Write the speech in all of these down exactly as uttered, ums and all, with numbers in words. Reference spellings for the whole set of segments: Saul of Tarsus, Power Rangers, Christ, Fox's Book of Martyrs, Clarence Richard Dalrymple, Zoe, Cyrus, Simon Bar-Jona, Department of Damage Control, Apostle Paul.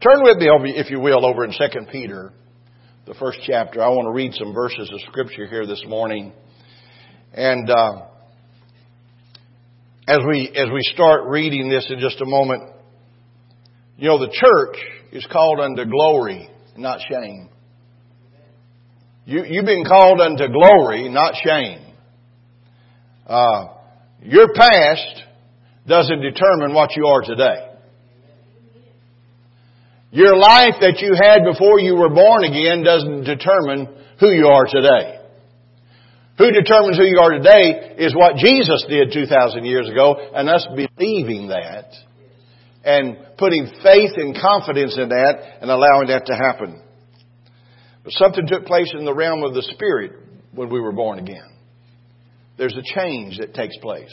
Turn with me, over, if you will, over in Second Peter, the first chapter. I want to read some verses of Scripture here this morning. And uh, as we as we start reading this in just a moment, you know, the church is called unto glory, not shame. You, you've been called unto glory, not shame. Uh, your past doesn't determine what you are today. Your life that you had before you were born again doesn't determine who you are today. Who determines who you are today is what Jesus did two thousand years ago, and us believing that and putting faith and confidence in that and allowing that to happen. But something took place in the realm of the Spirit when we were born again. There's a change that takes place.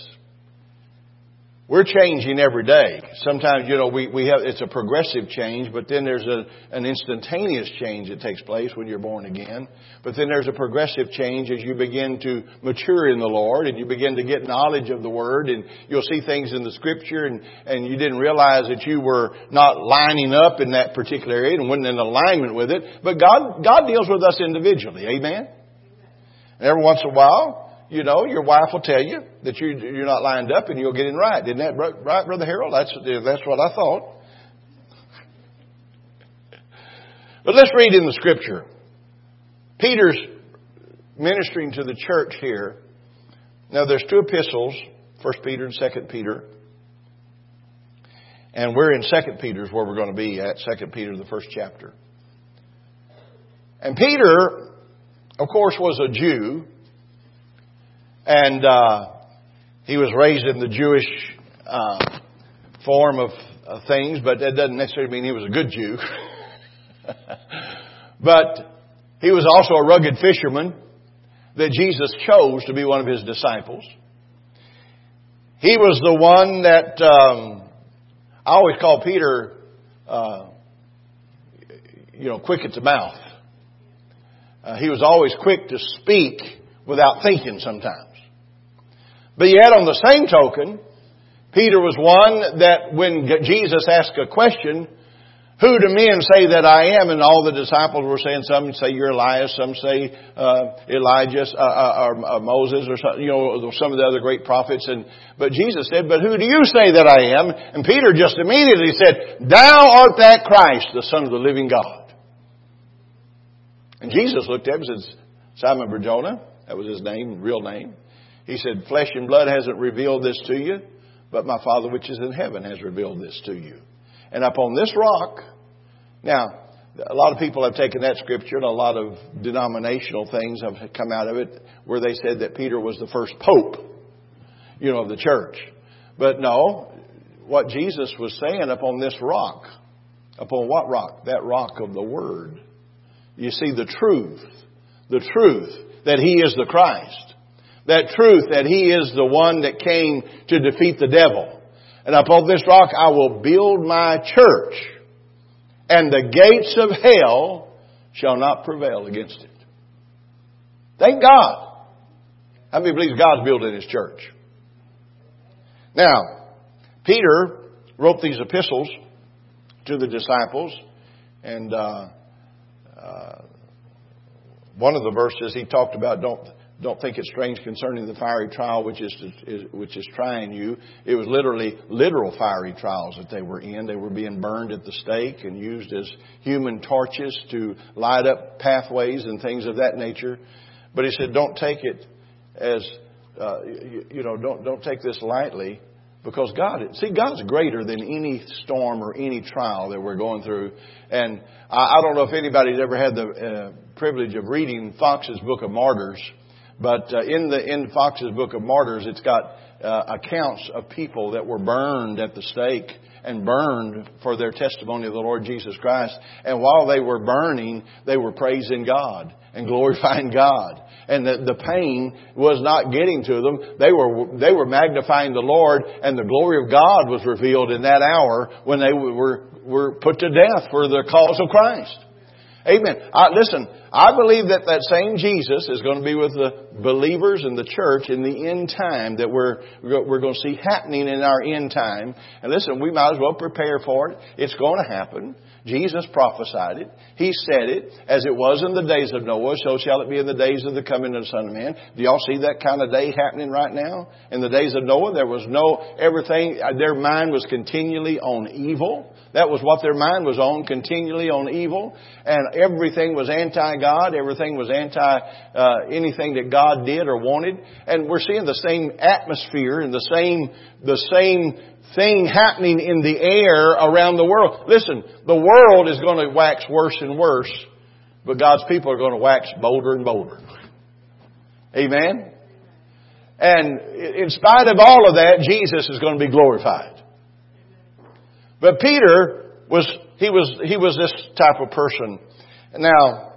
We're changing every day. Sometimes, you know, we, we have it's a progressive change, but then there's a, an instantaneous change that takes place when you're born again. But then there's a progressive change as you begin to mature in the Lord and you begin to get knowledge of the Word, and you'll see things in the Scripture, and, and you didn't realize that you were not lining up in that particular area and wasn't in alignment with it. But God, God deals with us individually. Amen? And every once in a while, you know, your wife will tell you that you, you're not lined up and you'll get in right. Isn't that right, Brother Harold? That's, that's what I thought. But let's read in the Scripture. Peter's ministering to the church here. Now, there's two epistles, First Peter and Second Peter. And we're in Second Peter is where we're going to be at, Second Peter, the first chapter. And Peter, of course, was a Jew. And uh, he was raised in the Jewish uh, form of uh, things, but that doesn't necessarily mean he was a good Jew. But he was also a rugged fisherman that Jesus chose to be one of his disciples. He was the one that um, I always call Peter, uh, you know, quick at the mouth. Uh, he was always quick to speak without thinking sometimes. But yet, on the same token, Peter was one that when Jesus asked a question, who do men say that I am? And all the disciples were saying, some say you're Elias, some say uh, Elijah uh, uh, or uh, Moses, or some, you know, some of the other great prophets. And but Jesus said, but who do you say that I am? And Peter just immediately said, thou art that Christ, the Son of the living God. And Jesus looked at him and said, Simon Bar-Jona, that was his name, real name. He said, flesh and blood hasn't revealed this to you, but my Father which is in heaven has revealed this to you. And upon this rock, now, a lot of people have taken that Scripture, and a lot of denominational things have come out of it where they said that Peter was the first pope, you know, of the church. But no, what Jesus was saying, upon this rock, upon what rock? That rock of the Word. You see, the truth, the truth that He is the Christ. That truth that He is the one that came to defeat the devil. And upon this rock I will build my church, and the gates of hell shall not prevail against it. Thank God. How many believes God's building His church? Now, Peter wrote these epistles to the disciples, and uh, uh, one of the verses he talked about, don't... Don't think it strange concerning the fiery trial which is, to, is which is trying you. It was literally literal fiery trials that they were in. They were being burned at the stake and used as human torches to light up pathways and things of that nature. But he said, don't take it as uh, you, you know. Don't don't take this lightly, because God, see, God's greater than any storm or any trial that we're going through. And I, I don't know if anybody's ever had the uh, privilege of reading Fox's Book of Martyrs. But uh, in the in Fox's Book of Martyrs, it's got uh, accounts of people that were burned at the stake and burned for their testimony of the Lord Jesus Christ. And while they were burning, they were praising God and glorifying God. And the, the pain was not getting to them. They were they were magnifying the Lord, and the glory of God was revealed in that hour when they were were put to death for the cause of Christ. Amen. I, listen, I believe that that same Jesus is going to be with the believers in the church in the end time that we're, we're going to see happening in our end time. And listen, we might as well prepare for it. It's going to happen. Jesus prophesied it. He said it. As it was in the days of Noah, so shall it be in the days of the coming of the Son of Man. Do y'all see that kind of day happening right now? In the days of Noah, there was no everything. Their mind was continually on evil. That was what their mind was on, continually on evil. And everything was anti-God. Everything was anti-anything uh, that God did or wanted. And we're seeing the same atmosphere and the same the same thing happening in the air around the world. Listen, the world is going to wax worse and worse, but God's people are going to wax bolder and bolder. Amen? And in spite of all of that, Jesus is going to be glorified. But Peter was, he was, he was this type of person. Now,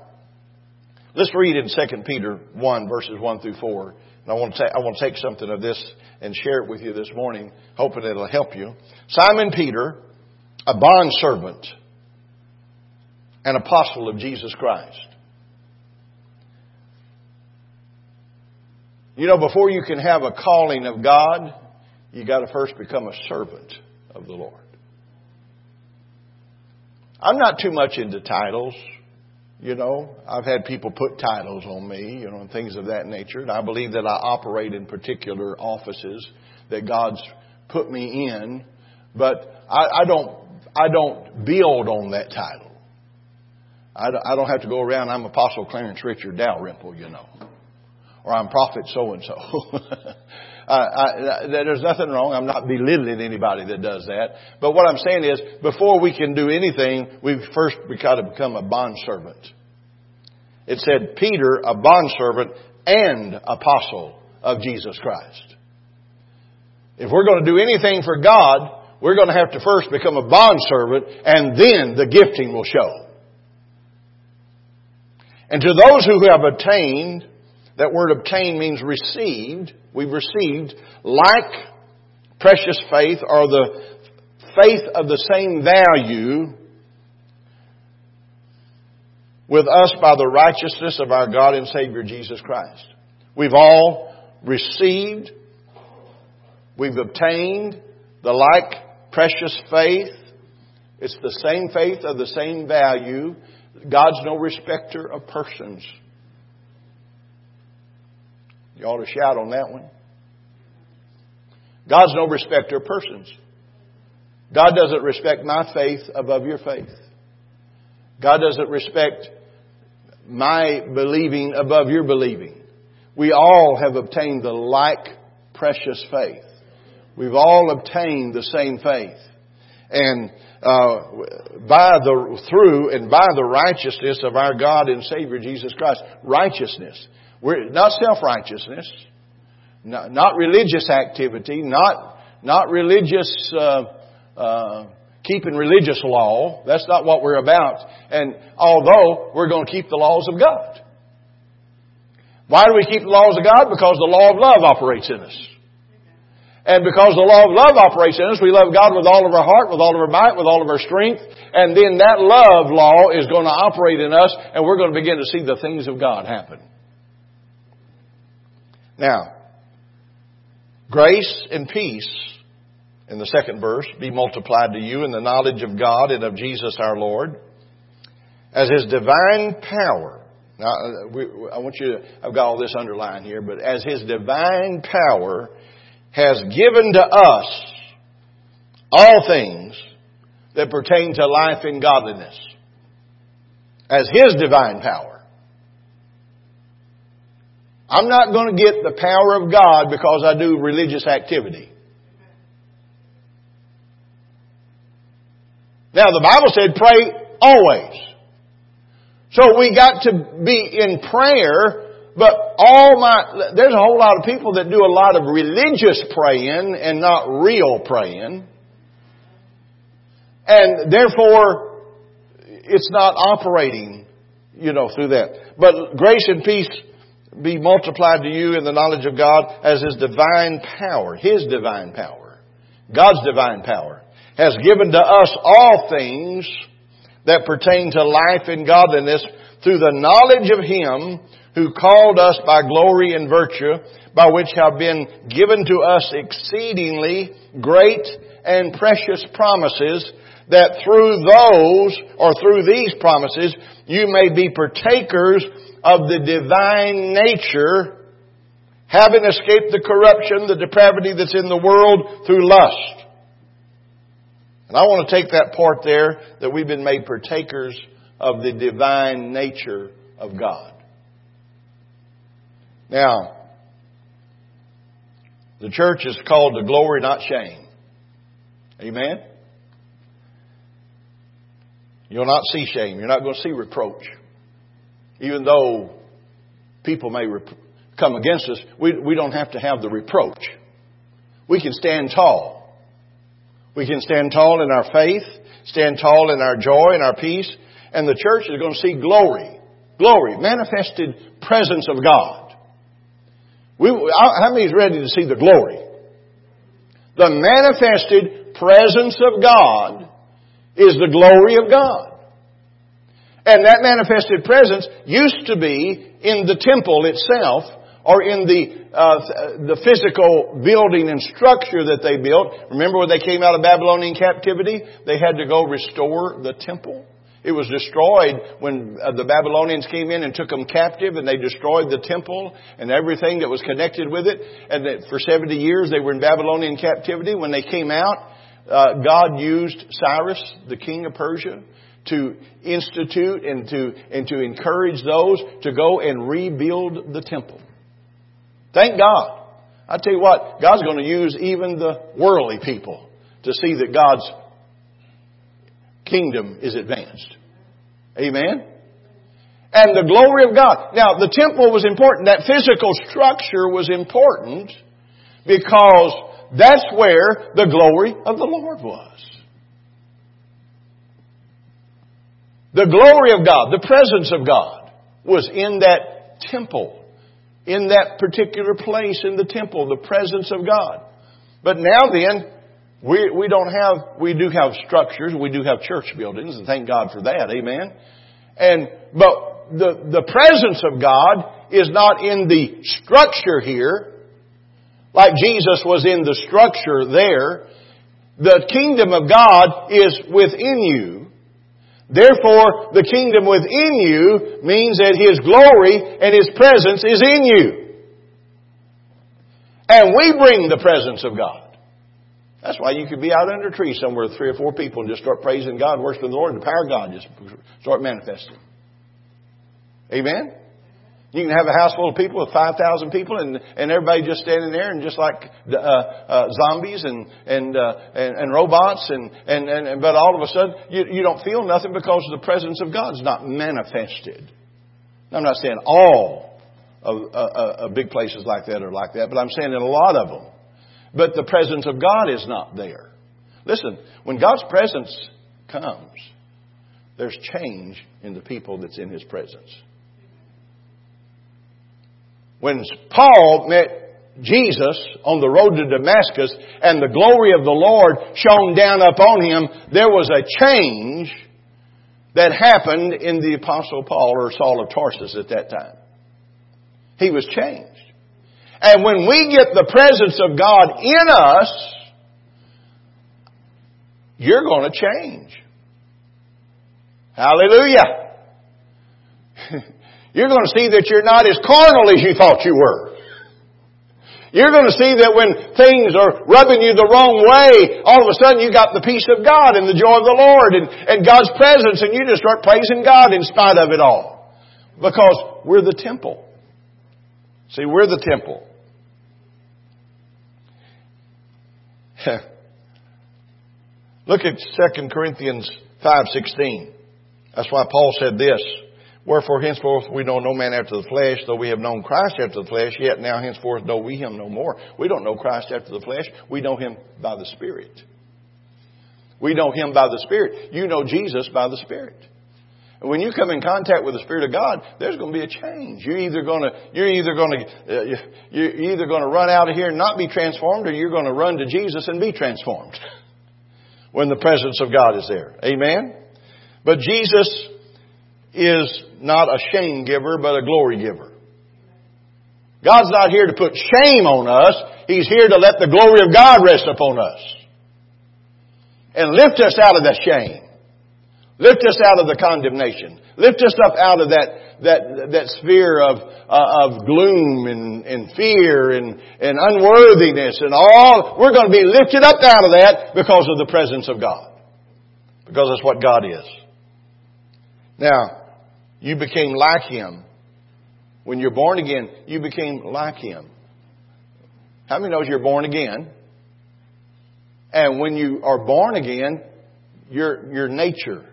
let's read in Second Peter one, verses one through four. And I want, to take, I want to take something of this and share it with you this morning, hoping it'll help you. Simon Peter, a bondservant, an apostle of Jesus Christ. You know, before you can have a calling of God, you got to first become a servant of the Lord. I'm not too much into titles. You know, I've had people put titles on me, you know, and things of that nature. And I believe that I operate in particular offices that God's put me in. But I, I don't I don't build on that title. I don't, I don't have to go around, I'm Apostle Clarence Richard Dalrymple, you know. Or I'm Prophet so-and-so. I, I, there's nothing wrong. I'm not belittling anybody that does that. But what I'm saying is, before we can do anything, we've first got to become a bondservant. It said, Peter, a bondservant and apostle of Jesus Christ. If we're going to do anything for God, we're going to have to first become a bondservant, and then the gifting will show. And to those who have obtained, that word obtained means received. We've received like precious faith, or the faith of the same value with us by the righteousness of our God and Savior Jesus Christ. We've all received, we've obtained the like precious faith. It's the same faith of the same value. God's no respecter of persons. You ought to shout on that one. God's no respecter of persons. God doesn't respect my faith above your faith. God doesn't respect my believing above your believing. We all have obtained the like precious faith. We've all obtained the same faith. And uh, by the through and by the righteousness of our God and Savior Jesus Christ. Righteousness. We're not self-righteousness, not, not religious activity, not not religious, uh, uh, keeping religious law. That's not what we're about. And although we're going to keep the laws of God. Why do we keep the laws of God? Because the law of love operates in us. And because the law of love operates in us, we love God with all of our heart, with all of our might, with all of our strength. And then that love law is going to operate in us, and we're going to begin to see the things of God happen. Now, grace and peace, in the second verse, be multiplied to you in the knowledge of God and of Jesus our Lord, as His divine power. Now, I want you to, I've got all this underlined here, but as His divine power has given to us all things that pertain to life and godliness. As His divine power. I'm not going to get the power of God because I do religious activity. Now, the Bible said pray always. So we got to be in prayer, but all my, there's a whole lot of people that do a lot of religious praying and not real praying. And therefore, it's not operating, you know, through that. But grace and peace be multiplied to you in the knowledge of God as His divine power. His divine power. God's divine power has given to us all things that pertain to life and godliness through the knowledge of Him who called us by glory and virtue, by which have been given to us exceedingly great and precious promises, that through those, or through these promises, you may be partakers of the divine nature, having escaped the corruption, the depravity that's in the world through lust. And I want to take that part there, that we've been made partakers of the divine nature of God. Now, the church is called to glory, not shame. Amen? You'll not see shame. You're not going to see reproach. Even though people may rep- come against us, we, we don't have to have the reproach. We can stand tall. We can stand tall in our faith, stand tall in our joy and our peace, and the church is going to see glory. Glory, manifested presence of God. We, how many is ready to see the glory? The manifested presence of God is the glory of God. And that manifested presence used to be in the temple itself, or in the uh, the physical building and structure that they built. Remember when they came out of Babylonian captivity? They had to go restore the temple. It was destroyed when the Babylonians came in and took them captive, and they destroyed the temple and everything that was connected with it. And that for seventy years they were in Babylonian captivity. When they came out, uh, God used Cyrus, the king of Persia, to institute and to, and to encourage those to go and rebuild the temple. Thank God. I tell you what, God's going to use even the worldly people to see that God's kingdom is advanced. Amen? And the glory of God. Now, the temple was important. That physical structure was important because that's where the glory of the Lord was. The glory of God, the presence of God, was in that temple. In that particular place in the temple, the presence of God. But now then, we we don't have, we do have structures, we do have church buildings, and thank God for that, amen. And, but the, the presence of God is not in the structure here, like Jesus was in the structure there. The kingdom of God is within you. Therefore, the kingdom within you means that His glory and His presence is in you. And we bring the presence of God. That's why you could be out under a tree somewhere with three or four people and just start praising God, worshiping the Lord, and the power of God just start manifesting. Amen? You can have a house full of people with five thousand people and, and everybody just standing there and just like uh, uh, zombies and and, uh, and and robots. And, and, and but all of a sudden, you, you don't feel nothing because the presence of God is not manifested. I'm not saying all of, uh, uh, big places like that are like that, but I'm saying in a lot of them. But the presence of God is not there. Listen, when God's presence comes, there's change in the people that's in His presence. When Paul met Jesus on the road to Damascus and the glory of the Lord shone down upon him, there was a change that happened in the Apostle Paul, or Saul of Tarsus at that time. He was changed. And when we get the presence of God in us, you're going to change. Hallelujah. You're going to see that you're not as carnal as you thought you were. You're going to see that when things are rubbing you the wrong way, all of a sudden you got the peace of God and the joy of the Lord and, and God's presence, and you just start praising God in spite of it all. Because we're the temple. See, we're the temple. Look at Second Corinthians five sixteen. That's why Paul said this. Wherefore, henceforth, we know no man after the flesh, though we have known Christ after the flesh, yet now henceforth know we Him no more. We don't know Christ after the flesh. We know Him by the Spirit. We know Him by the Spirit. You know Jesus by the Spirit. And when you come in contact with the Spirit of God, there's going to be a change. You're either going to, you're either going to, uh, you're either going to run out of here and not be transformed, or you're going to run to Jesus and be transformed when the presence of God is there. Amen? But Jesus is not a shame giver, but a glory giver. God's not here to put shame on us. He's here to let the glory of God rest upon us. And lift us out of that shame. Lift us out of the condemnation. Lift us up out of that that that sphere of uh, of gloom and, and fear and, and unworthiness and all. We're going to be lifted up out of that because of the presence of God. Because that's what God is. Now, you became like Him. When you're born again, you became like Him. How many knows you're born again? And when you are born again, your your nature,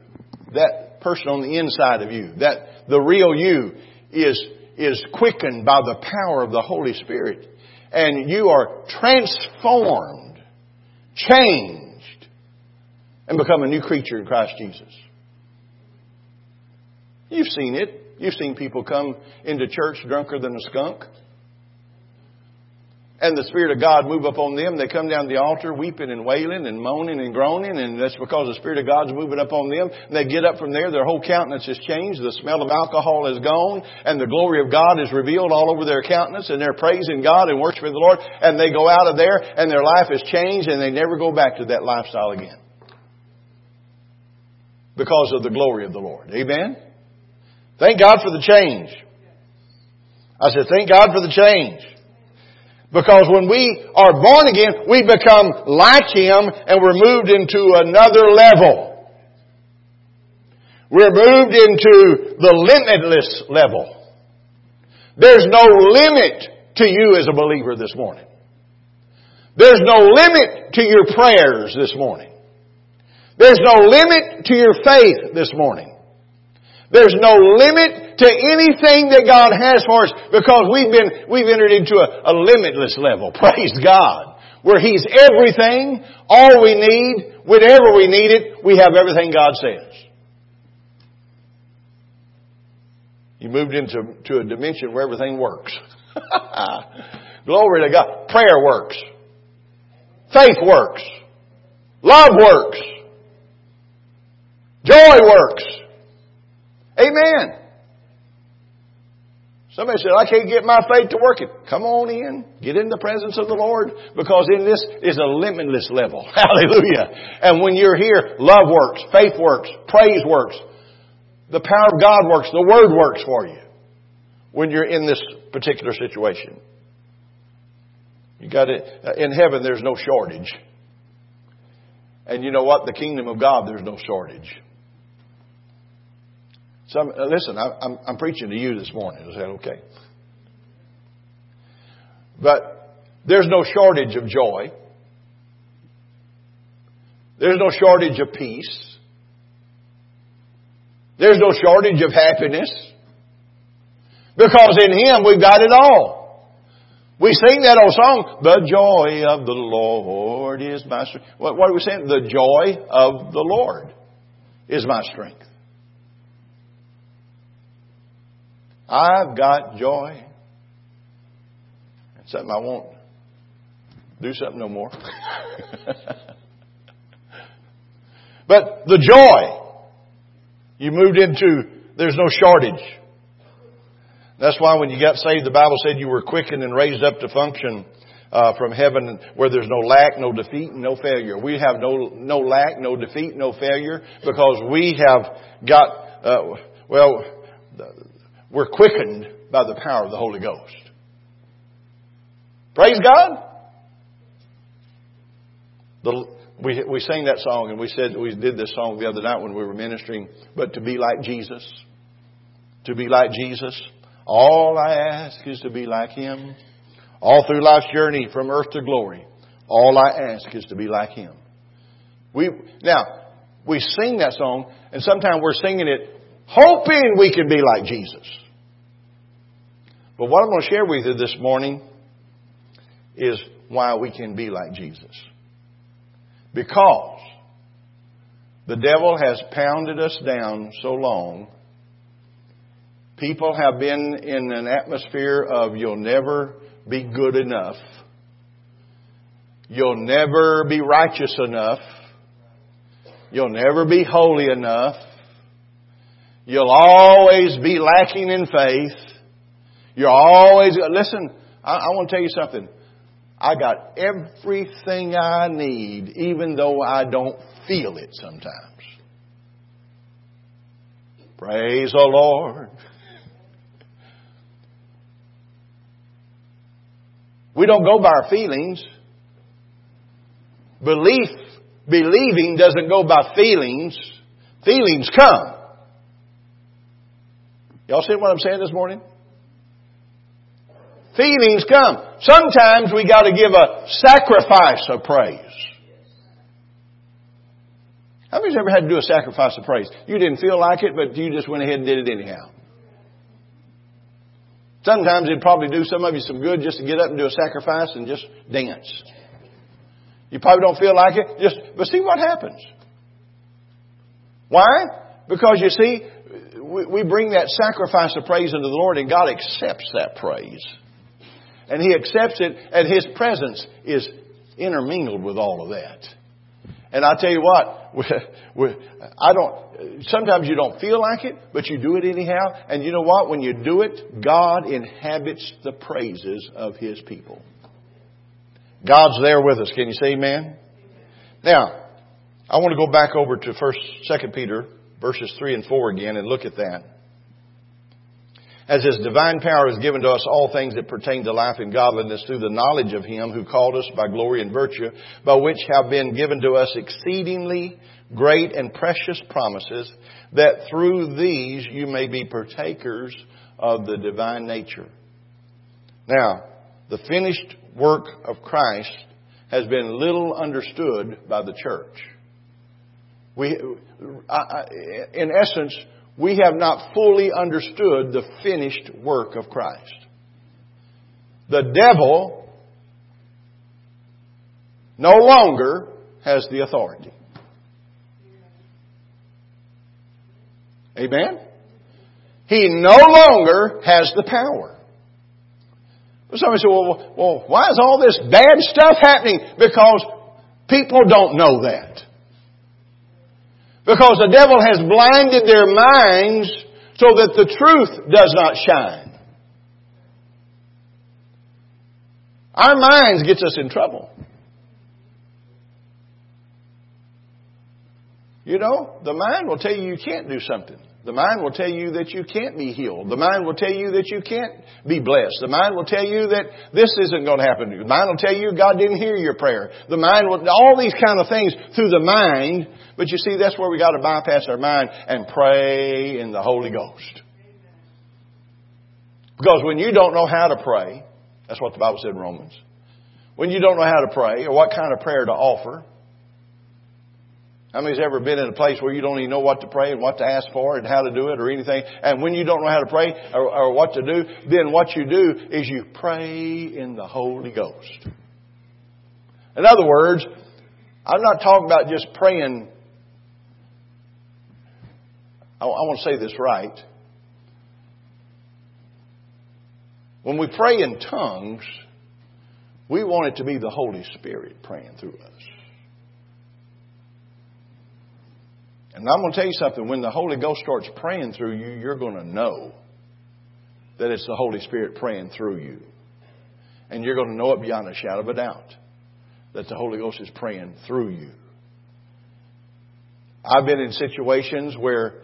that person on the inside of you, that the real you is, is quickened by the power of the Holy Spirit. And you are transformed, changed, and become a new creature in Christ Jesus. You've seen it. You've seen people come into church drunker than a skunk. And the Spirit of God move upon them. They come down the altar weeping and wailing and moaning and groaning. And that's because the Spirit of God's moving upon them. And they get up from there. Their whole countenance is changed. The smell of alcohol is gone. And the glory of God is revealed all over their countenance. And they're praising God and worshiping the Lord. And they go out of there and their life is changed. And they never go back to that lifestyle again. Because of the glory of the Lord. Amen? Thank God for the change. I said, thank God for the change. Because when we are born again, we become like Him and we're moved into another level. We're moved into the limitless level. There's no limit to you as a believer this morning. There's no limit to your prayers this morning. There's no limit to your faith this morning. There's no limit to anything that God has for us because we've been, we've entered into a, a limitless level. Praise God. Where He's everything, all we need, whenever we need it, we have everything God says. You moved into to a dimension where everything works. Glory to God. Prayer works. Faith works. Love works. Joy works. Amen. Somebody said, I can't get my faith to work it. Come on in. Get in the presence of the Lord because in this is a limitless level. Hallelujah. And when you're here, love works, faith works, praise works. The power of God works. The Word works for you when you're in this particular situation. You got it. In heaven, there's no shortage. And you know what? The kingdom of God, there's no shortage. So, listen, I, I'm, I'm preaching to you this morning. Is that okay? But there's no shortage of joy. There's no shortage of peace. There's no shortage of happiness. Because in Him we've got it all. We sing that old song, the joy of the Lord is my strength. What, what are we saying? The joy of the Lord is my strength. I've got joy. It's something I won't do something no more. But the joy, you moved into, there's no shortage. That's why when you got saved, the Bible said you were quickened and raised up to function uh, from heaven where there's no lack, no defeat, and no failure. We have no, no lack, no defeat, no failure because we have got, uh, well, the, we're quickened by the power of the Holy Ghost. Praise God. The, we, we sang that song and we said, we did this song the other night when we were ministering, but to be like Jesus, to be like Jesus, all I ask is to be like Him. All through life's journey from earth to glory, all I ask is to be like Him. We, now, we sing that song and sometimes we're singing it hoping we can be like Jesus. But what I'm going to share with you this morning is why we can be like Jesus. Because the devil has pounded us down so long. People have been in an atmosphere of you'll never be good enough. You'll never be righteous enough. You'll never be holy enough. You'll always be lacking in faith. You're always... Listen, I, I want to tell you something. I got everything I need, even though I don't feel it sometimes. Praise the Lord. We don't go by our feelings. Belief, believing doesn't go by feelings. Feelings come. Y'all see what I'm saying this morning? Feelings come. Sometimes we got to give a sacrifice of praise. How many's ever had to do a sacrifice of praise? You didn't feel like it, but you just went ahead and did it anyhow. Sometimes it'd probably do some of you some good just to get up and do a sacrifice and just dance. You probably don't feel like it. Just, but see what happens. Why? Because you see, we bring that sacrifice of praise unto the Lord, and God accepts that praise. And He accepts it, and His presence is intermingled with all of that. And I tell you what, I don't. Sometimes you don't feel like it, but you do it anyhow. And you know what? When you do it, God inhabits the praises of His people. God's there with us. Can you say amen? Now, I want to go back over to First, Second Peter verses three and four again and look at that. As His divine power is given to us all things that pertain to life and godliness through the knowledge of Him who called us by glory and virtue, by which have been given to us exceedingly great and precious promises, that through these you may be partakers of the divine nature. Now, the finished work of Christ has been little understood by the church. We, I, I, in essence, we have not fully understood the finished work of Christ. The devil no longer has the authority. Amen? He no longer has the power. Somebody said, well, well, why is all this bad stuff happening? Because people don't know that. Because the devil has blinded their minds so that the truth does not shine. Our minds gets us in trouble. You know, the mind will tell you you can't do something. The mind will tell you that you can't be healed. The mind will tell you that you can't be blessed. The mind will tell you that this isn't going to happen to you. The mind will tell you God didn't hear your prayer. The mind will, all these kind of things through the mind. But you see, that's where we got to bypass our mind and pray in the Holy Ghost. Because when you don't know how to pray, that's what the Bible said in Romans. When you don't know how to pray or what kind of prayer to offer. How many's ever been in a place where you don't even know what to pray and what to ask for and how to do it or anything? And when you don't know how to pray or, or what to do, then what you do is you pray in the Holy Ghost. In other words, I'm not talking about just praying. I, I want to say this right. When we pray in tongues, we want it to be the Holy Spirit praying through us. And I'm going to tell you something. When the Holy Ghost starts praying through you, you're going to know that it's the Holy Spirit praying through you. And you're going to know it beyond a shadow of a doubt that the Holy Ghost is praying through you. I've been in situations where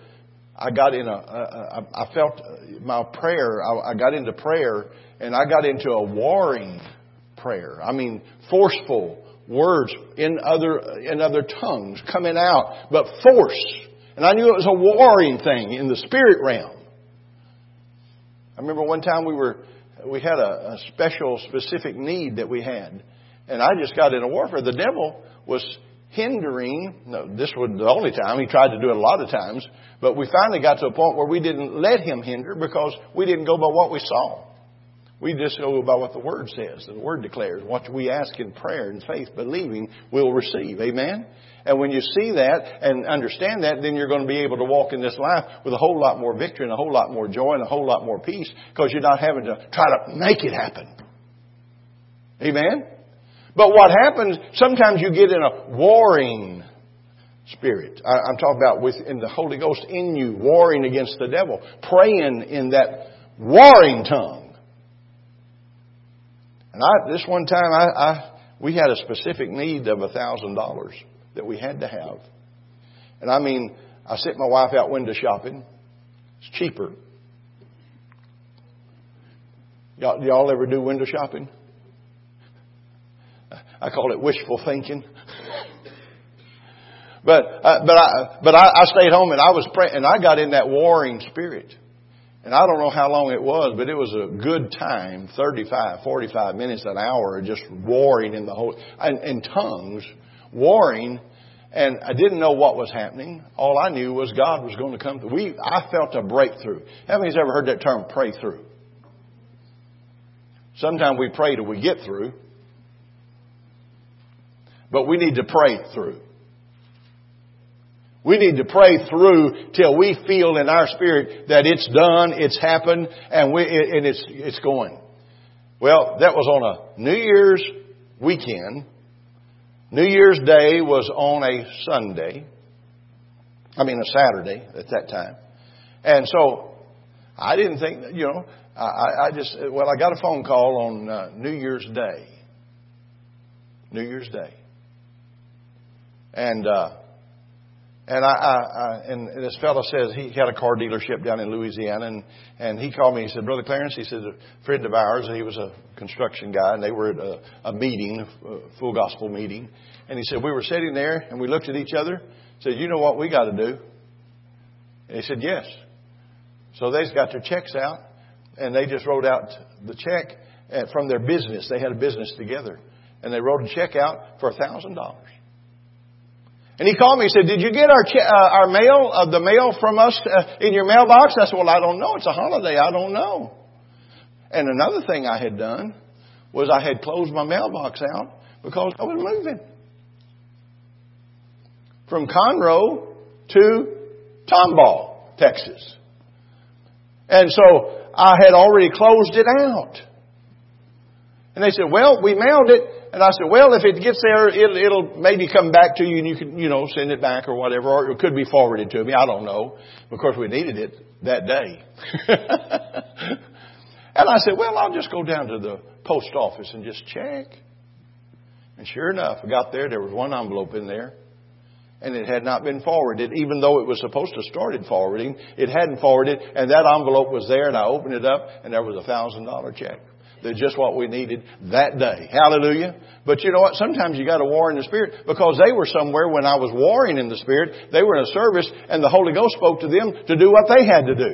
I got in a, a, a I felt my prayer, I, I got into prayer, and I got into a warring prayer. I mean, forceful words in other in other tongues coming out, but force. And I knew it was a warring thing in the spirit realm. I remember one time we were we had a, a special specific need that we had, and I just got in a warfare. The devil was hindering. No, this wasn't the only time. He tried to do it a lot of times, but we finally got to a point where we didn't let him hinder because we didn't go by what we saw. We just go by what the Word says. The Word declares what we ask in prayer and faith, believing we'll receive. Amen? And when you see that and understand that, then you're going to be able to walk in this life with a whole lot more victory and a whole lot more joy and a whole lot more peace because you're not having to try to make it happen. Amen? But what happens, sometimes you get in a warring Spirit. I, I'm talking about within the Holy Ghost in you, warring against the devil, praying in that warring tongue. And I, this one time, I, I we had a specific need of a thousand dollars that we had to have, and I mean, I sent my wife out window shopping. It's cheaper. Y'all, y'all ever do window shopping? I call it wishful thinking. But uh, but I but I, I stayed home and I was praying and I got in that warring spirit. And I don't know how long it was, but it was a good time, thirty-five, forty-five minutes, an hour, just warring in the whole, and, and tongues, warring. And I didn't know what was happening. All I knew was God was going to come through. We, I felt a breakthrough. How many's ever heard that term, pray through? Sometimes we pray till we get through. But we need to pray through. We need to pray through till we feel in our spirit that it's done, it's happened, and we and it's it's going. Well, that was on a New Year's weekend. New Year's Day was on a Sunday. I mean, a Saturday at that time. And so I didn't think, you know, I, I just, well, I got a phone call on uh, New Year's Day. New Year's Day. And... uh And I, I, I and this fellow says he had a car dealership down in Louisiana, and, and he called me. He said, "Brother Clarence," he said, "a friend of ours," he was a construction guy, and they were at a, a meeting, a full gospel meeting. And he said, "We were sitting there, and we looked at each other. Said, you know what we got to do?" And he said, "Yes." So they got their checks out, and they just wrote out the check from their business. They had a business together, and they wrote a check out for a thousand dollars. And he called me and said, "Did you get our che- uh, our mail, uh, the mail from us uh, in your mailbox?" I said, "Well, I don't know. It's a holiday. I don't know." And another thing I had done was I had closed my mailbox out because I was moving. From Conroe to Tomball, Texas. And so I had already closed it out. And they said, "Well, we mailed it." And I said, "Well, if it gets there, it'll, it'll maybe come back to you and you can, you know, send it back or whatever. Or it could be forwarded to me. I don't know." Of course, we needed it that day. And I said, "Well, I'll just go down to the post office and just check." And sure enough, I got there. There was one envelope in there. And it had not been forwarded, even though it was supposed to have started forwarding. It hadn't forwarded. And that envelope was there. And I opened it up. And there was a one thousand dollars check. They're just what we needed that day. Hallelujah. But you know what? Sometimes you got to war in the Spirit, because they were somewhere when I was warring in the Spirit. They were in a service and the Holy Ghost spoke to them to do what they had to do.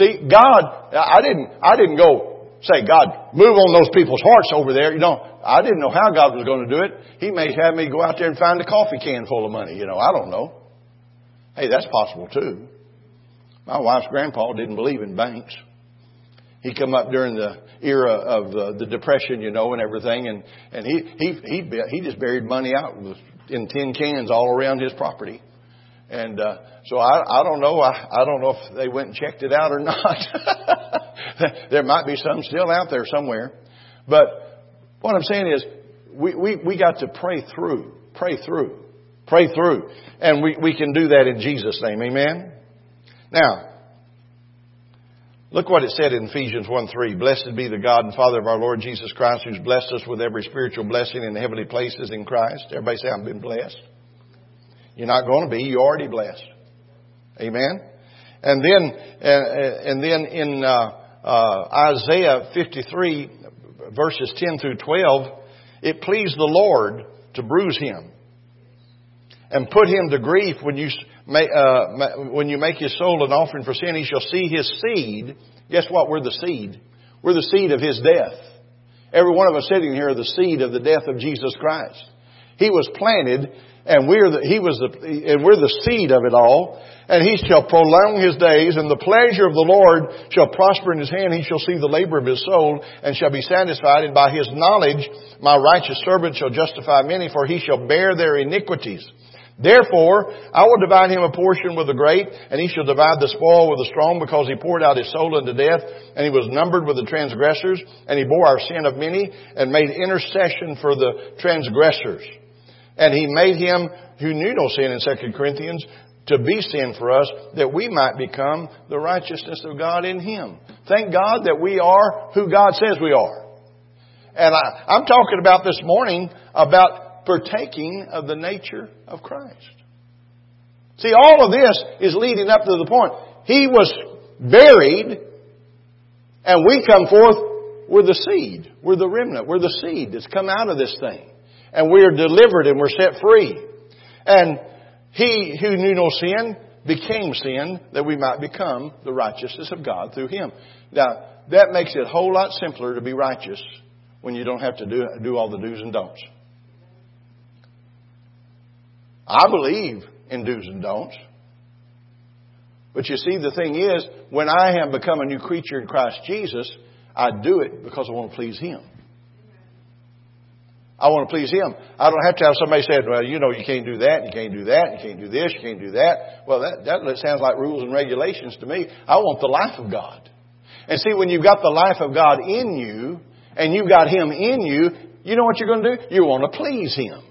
See, God, I didn't, I didn't go say, "God, move on those people's hearts over there." You know, I didn't know how God was going to do it. He may have me go out there and find a coffee can full of money. You know, I don't know. Hey, that's possible too. My wife's grandpa didn't believe in banks. He come up during the era of the, the Depression, you know, and everything. And, and he, he, he, he just buried money out in tin cans all around his property. And, uh, so I, I don't know. I, I don't know if they went and checked it out or not. There might be some still out there somewhere. But what I'm saying is we, we, we got to pray through, pray through, pray through. And we, we can do that in Jesus' name. Amen. Now, look what it said in Ephesians one three. "Blessed be the God and Father of our Lord Jesus Christ, who's blessed us with every spiritual blessing in the heavenly places in Christ." Everybody say, "I've been blessed." You're not going to be. You're already blessed. Amen. And then, and then in uh, uh, Isaiah fifty-three, verses ten through twelve, "It pleased the Lord to bruise him and put him to grief when you... Uh, when you make his soul an offering for sin, he shall see his seed." Guess what? We're the seed. We're the seed of his death. Every one of us sitting here are the seed of the death of Jesus Christ. He was planted, and we're the, he was the, and we're the seed of it all. "And he shall prolong his days, and the pleasure of the Lord shall prosper in his hand. He shall see the labor of his soul, and shall be satisfied. And by his knowledge, my righteous servant shall justify many, for he shall bear their iniquities. Therefore, I will divide him a portion with the great, and he shall divide the spoil with the strong, because he poured out his soul unto death, and he was numbered with the transgressors, and he bore our sin of many, and made intercession for the transgressors. And he made him who knew no sin in Second Corinthians to be sin for us, that we might become the righteousness of God in him. Thank God that we are who God says we are. And I, I'm talking about this morning about partaking of the nature of Christ. See, all of this is leading up to the point. He was buried, and we come forth, we're the seed. We're the remnant. We're the seed that's come out of this thing. And we are delivered and we're set free. And he who knew no sin became sin, that we might become the righteousness of God through him. Now, that makes it a whole lot simpler to be righteous when you don't have to do, do all the do's and don'ts. I believe in do's and don'ts. But you see, the thing is, when I have become a new creature in Christ Jesus, I do it because I want to please him. I want to please him. I don't have to have somebody say, well, you know, you can't do that, you can't do that, you can't do this, you can't do that. Well, that, that sounds like rules and regulations to me. I want the life of God. And see, when you've got the life of God in you, and you've got him in you, you know what you're going to do? You want to please him.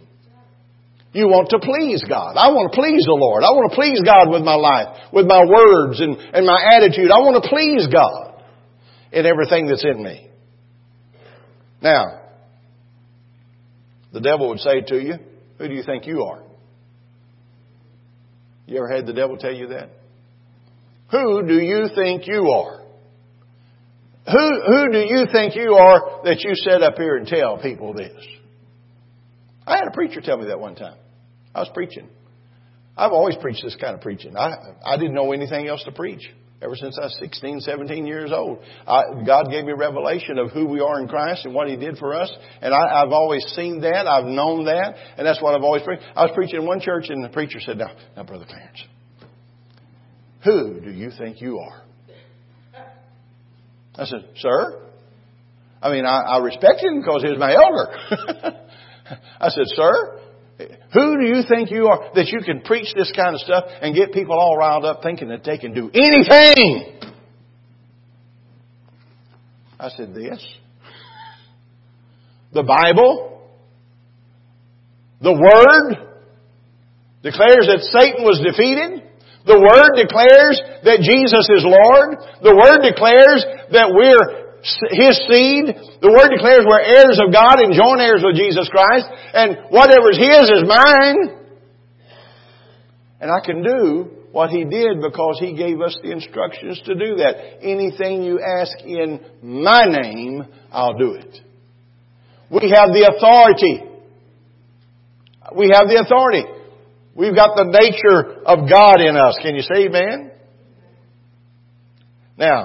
You want to please God. I want to please the Lord. I want to please God with my life, with my words and, and my attitude. I want to please God in everything that's in me. Now, the devil would say to you, who do you think you are? You ever had the devil tell you that? Who do you think you are? Who, who do you think you are that you sit up here and tell people this? I had a preacher tell me that one time. I was preaching. I've always preached this kind of preaching. I, I didn't know anything else to preach ever since I was sixteen, seventeen years old. I, God gave me revelation of who we are in Christ and what he did for us. And I, I've always seen that. I've known that. And that's what I've always preached. I was preaching in one church and the preacher said, now, now, Brother Clarence, who do you think you are? I said, sir? I mean, I, I respected him because he was my elder. I said, sir, who do you think you are that you can preach this kind of stuff and get people all riled up thinking that they can do anything? I said, this. The Bible, the Word declares that Satan was defeated. The Word declares that Jesus is Lord. The Word declares that we're His seed. The Word declares we're heirs of God and joint heirs with Jesus Christ. And whatever is His is mine. And I can do what He did because He gave us the instructions to do that. Anything you ask in my name, I'll do it. We have the authority. We have the authority. We've got the nature of God in us. Can you say amen? Now,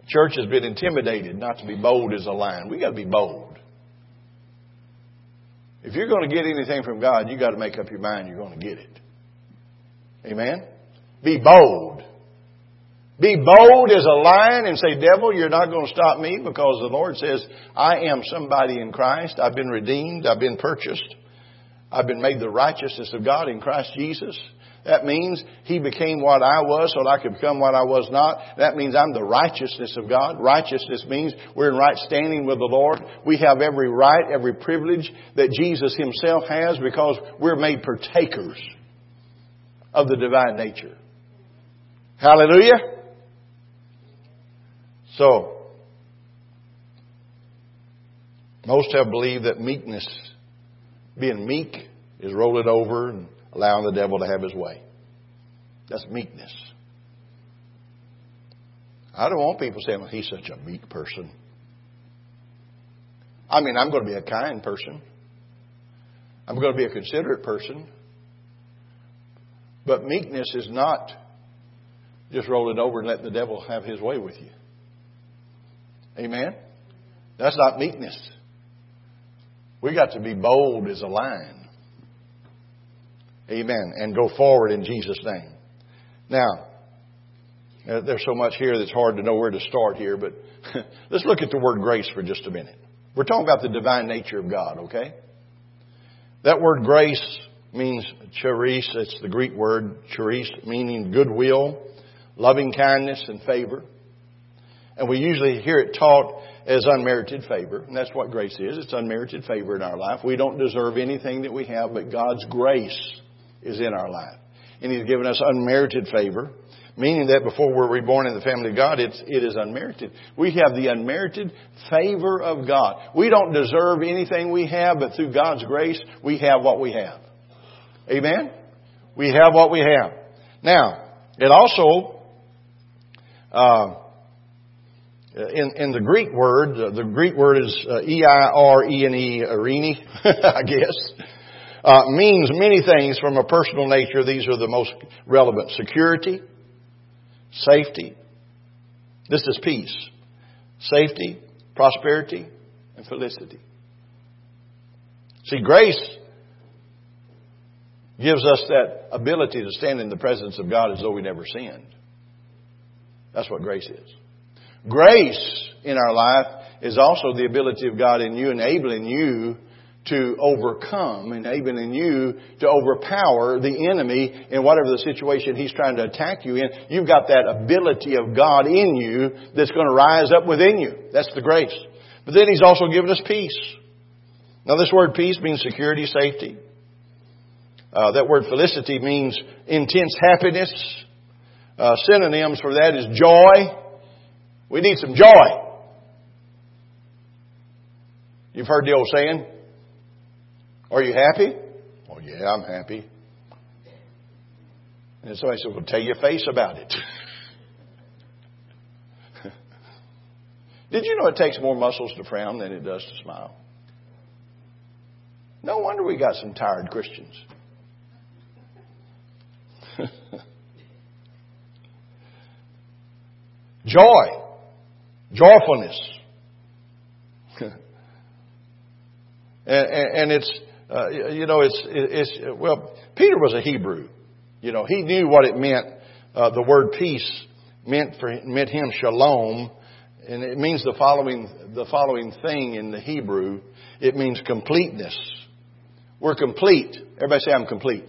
the church has been intimidated not to be bold as a lion. We've got to be bold. If you're going to get anything from God, you've got to make up your mind you're going to get it. Amen? Be bold. Be bold as a lion and say, devil, you're not going to stop me because the Lord says, I am somebody in Christ. I've been redeemed. I've been purchased. I've been made the righteousness of God in Christ Jesus. That means He became what I was so that I could become what I was not. That means I'm the righteousness of God. Righteousness means we're in right standing with the Lord. We have every right, every privilege that Jesus Himself has because we're made partakers of the divine nature. Hallelujah. So, most have believed that meekness being meek is rolling over and allowing the devil to have his way. That's meekness. I don't want people saying, well, he's such a meek person. I mean, I'm going to be a kind person. I'm going to be a considerate person. But meekness is not just rolling over and letting the devil have his way with you. Amen? That's not meekness. We got to be bold as a lion. Amen. And go forward in Jesus' name. Now, there's so much here that's hard to know where to start here, but let's look at the word grace for just a minute. We're talking about the divine nature of God, okay? That word grace means charis. It's the Greek word charis, meaning goodwill, loving kindness, and favor. And we usually hear it taught as unmerited favor. And that's what grace is. It's unmerited favor in our life. We don't deserve anything that we have, but God's grace is in our life. And He's given us unmerited favor, meaning that before we're reborn in the family of God, it's, it is unmerited. We have the unmerited favor of God. We don't deserve anything we have, but through God's grace, we have what we have. Amen? We have what we have. Now, it also... Uh, In, in the Greek word, the Greek word is E I R E N E, irene, I guess, uh, means many things from a personal nature. These are the most relevant. Security, safety. This is peace. Safety, prosperity, and felicity. See, grace gives us that ability to stand in the presence of God as though we never sinned. That's what grace is. Grace in our life is also the ability of God in you, enabling you to overcome, enabling you to overpower the enemy in whatever the situation he's trying to attack you in. You've got that ability of God in you that's going to rise up within you. That's the grace. But then He's also given us peace. Now, this word peace means security, safety. Uh, that word felicity means intense happiness. Uh, synonyms for that is joy. We need some joy. You've heard the old saying, are you happy? Oh, yeah, I'm happy. And somebody said, well, tell your face about it. Did you know it takes more muscles to frown than it does to smile? No wonder we got some tired Christians. Joy. Joyfulness. and, and it's, uh, you know, it's, it's, well, Peter was a Hebrew. You know, he knew what it meant. Uh, the word peace meant for meant him shalom. And it means the following, the following thing in the Hebrew. It means completeness. We're complete. Everybody say, I'm complete.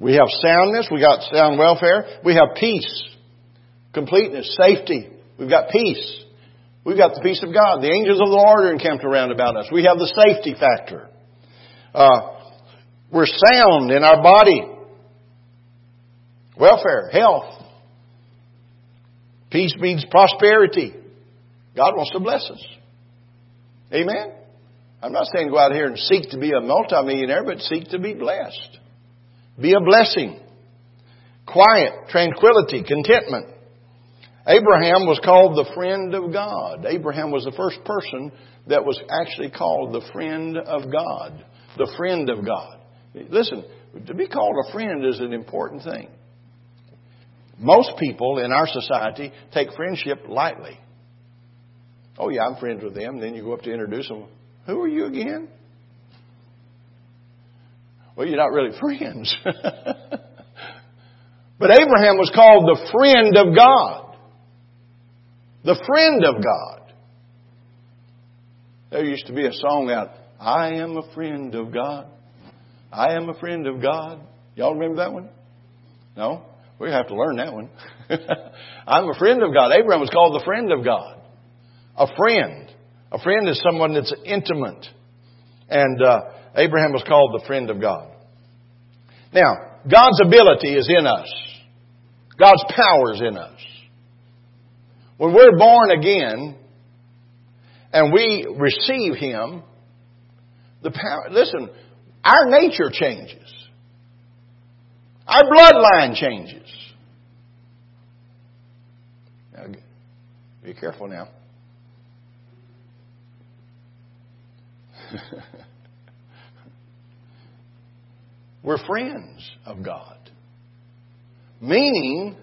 We have soundness. We got sound welfare. We have peace. Completeness. Safety. We've got peace. We've got the peace of God. The angels of the Lord are encamped around about us. We have the safety factor. Uh, we're sound in our body. Welfare, health. Peace means prosperity. God wants to bless us. Amen? I'm not saying go out here and seek to be a multimillionaire, but seek to be blessed. Be a blessing. Quiet, tranquility, contentment. Abraham was called the friend of God. Abraham was the first person that was actually called the friend of God. The friend of God. Listen, to be called a friend is an important thing. Most people in our society take friendship lightly. Oh, yeah, I'm friends with them. Then you go up to introduce them. Who are you again? Well, you're not really friends. But Abraham was called the friend of God. The friend of God. There used to be a song out, I am a friend of God. I am a friend of God. Y'all remember that one? No? We have to learn that one. I'm a friend of God. Abraham was called the friend of God. A friend. A friend is someone that's intimate. And uh, Abraham was called the friend of God. Now, God's ability is in us. God's power is in us. When we're born again and we receive Him, the power, listen, our nature changes. Our bloodline changes. Now, be careful now. We're friends of God. Meaning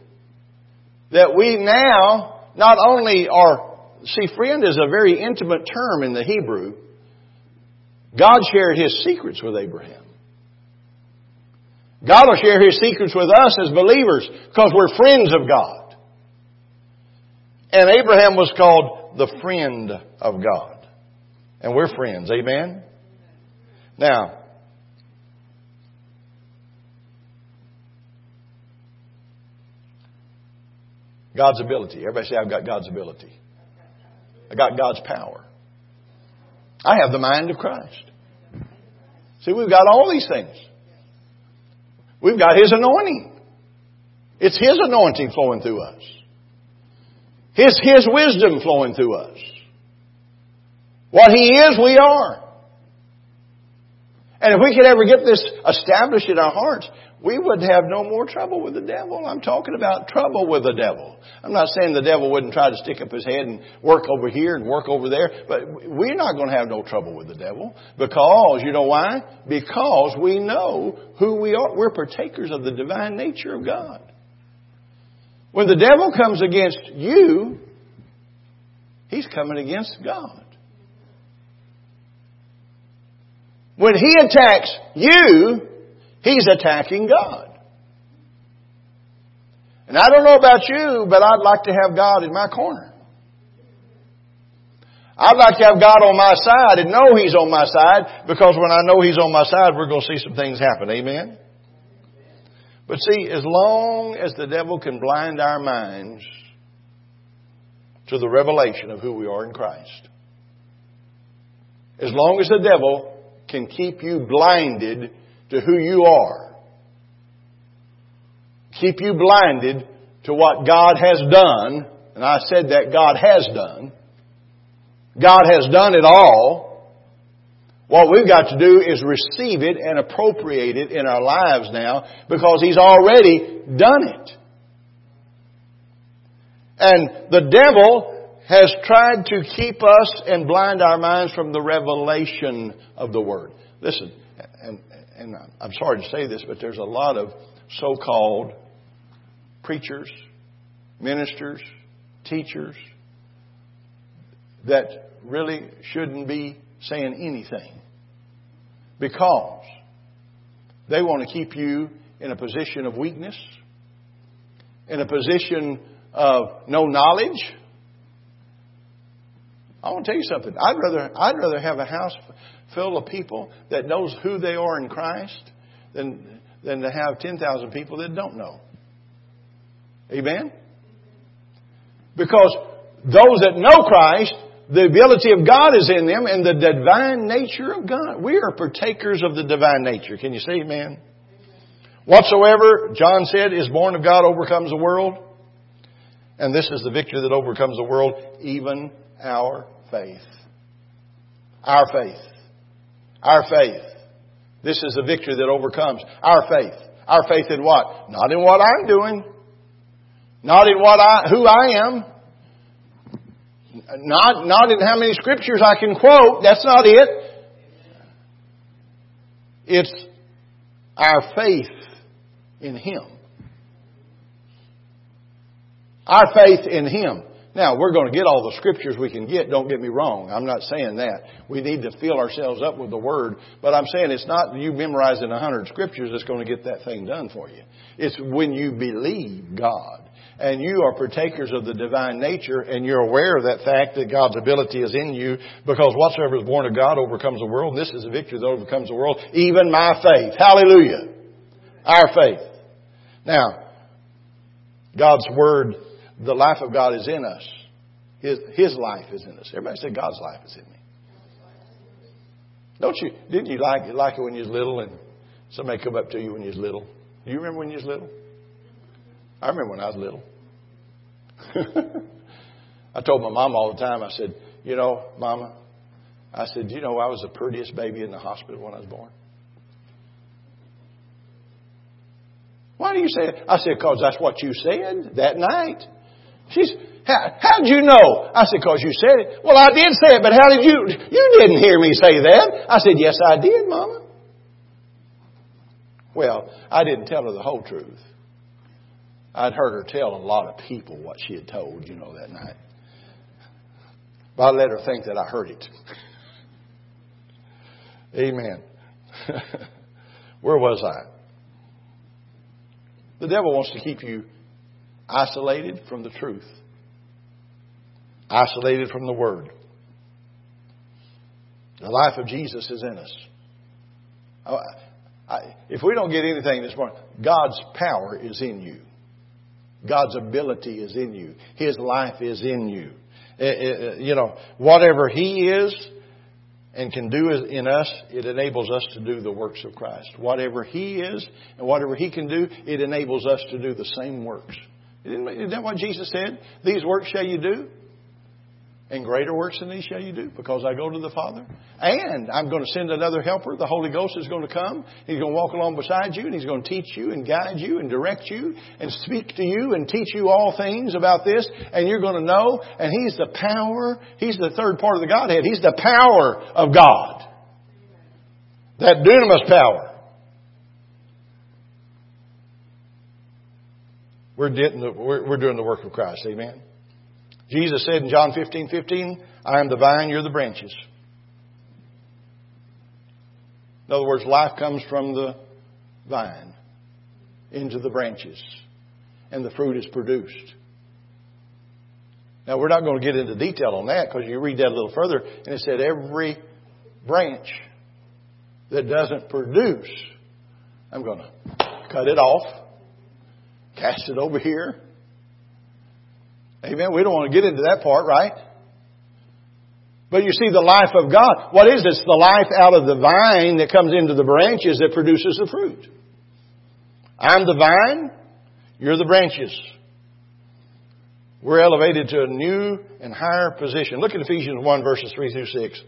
that we now... Not only are, see, friend is a very intimate term in the Hebrew. God shared His secrets with Abraham. God will share His secrets with us as believers because we're friends of God. And Abraham was called the friend of God. And we're friends, amen? Now, God's ability. Everybody say, I've got God's ability. I got God's power. I have the mind of Christ. See, we've got all these things. We've got His anointing. It's His anointing flowing through us. His, His wisdom flowing through us. What He is, we are. And if we could ever get this established in our hearts, we would have no more trouble with the devil. I'm talking about trouble with the devil. I'm not saying the devil wouldn't try to stick up his head and work over here and work over there. But we're not going to have no trouble with the devil. Because, you know why? Because we know who we are. We're partakers of the divine nature of God. When the devil comes against you, he's coming against God. When he attacks you, he's attacking God. And I don't know about you, but I'd like to have God in my corner. I'd like to have God on my side and know He's on my side, because when I know He's on my side, we're going to see some things happen. Amen? But see, as long as the devil can blind our minds to the revelation of who we are in Christ, as long as the devil can keep you blinded to who you are, keep you blinded to what God has done. And I said that God has done. God has done it all. What we've got to do is receive it and appropriate it in our lives now, because He's already done it. And the devil has tried to keep us and blind our minds from the revelation of the Word. Listen, and, and I'm sorry to say this, but there's a lot of so-called preachers, ministers, teachers that really shouldn't be saying anything, because they want to keep you in a position of weakness, in a position of no knowledge. I want to tell you something. I'd rather I'd rather have a house full of people that knows who they are in Christ than than to have ten thousand people that don't know. Amen? Because those that know Christ, the ability of God is in them, and the divine nature of God. We are partakers of the divine nature. Can you say amen? Whatsoever, John said, is born of God overcomes the world. And this is the victory that overcomes the world, even our faith. Our faith. Our faith. This is the victory that overcomes. Our faith. Our faith in what? Not in what I'm doing. Not in what I, who I am. Not, not in how many scriptures I can quote. That's not it. It's our faith in Him. Our faith in Him. Now, we're going to get all the scriptures we can get. Don't get me wrong. I'm not saying that. We need to fill ourselves up with the Word. But I'm saying it's not you memorizing one hundred scriptures that's going to get that thing done for you. It's when you believe God and you are partakers of the divine nature, and you're aware of that fact that God's ability is in you, because whatsoever is born of God overcomes the world. This is the victory that overcomes the world, even my faith. Hallelujah. Our faith. Now, God's Word, the life of God is in us. His, His life is in us. Everybody say, God's life is in me. Don't you? Didn't you like, like it when you was little and somebody come up to you when you was little? Do you remember when you was little? I remember when I was little. I told my mom all the time, I said, you know, Mama, I said, you know, I was the prettiest baby in the hospital when I was born. Why do you say it? I said, because that's what you said that night. She's, how, how'd you know? I said, because you said it. Well, I did say it, but how did you? You didn't hear me say that. I said, yes, I did, Mama. Well, I didn't tell her the whole truth. I'd heard her tell a lot of people what she had told, you know, that night. But I let her think that I heard it. Amen. Where was I? The devil wants to keep you isolated from the truth, isolated from the Word. The life of Jesus is in us. I, I, if we don't get anything this morning, God's power is in you. God's ability is in you. His life is in you. It, it, you know, whatever He is and can do in us, it enables us to do the works of Christ. Whatever He is and whatever He can do, it enables us to do the same works. Isn't that what Jesus said? These works shall you do, and greater works than these shall you do, because I go to the Father. And I'm going to send another helper. The Holy Ghost is going to come. He's going to walk along beside you, and He's going to teach you and guide you and direct you and speak to you and teach you all things about this. And you're going to know. And He's the power. He's the third part of the Godhead. He's the power of God. That dunamis power. We're doing the, we're doing the work of Christ. Amen. Jesus said in John fifteen fifteen, I am the vine, you're the branches. In other words, life comes from the vine into the branches, and the fruit is produced. Now, we're not going to get into detail on that, because you read that a little further, and it said every branch that doesn't produce, I'm going to cut it off, cast it over here. Amen. We don't want to get into that part, right? But you see, the life of God, what is it? It's the life out of the vine that comes into the branches that produces the fruit. I'm the vine, you're the branches. We're elevated to a new and higher position. Look at Ephesians one, verses three through six.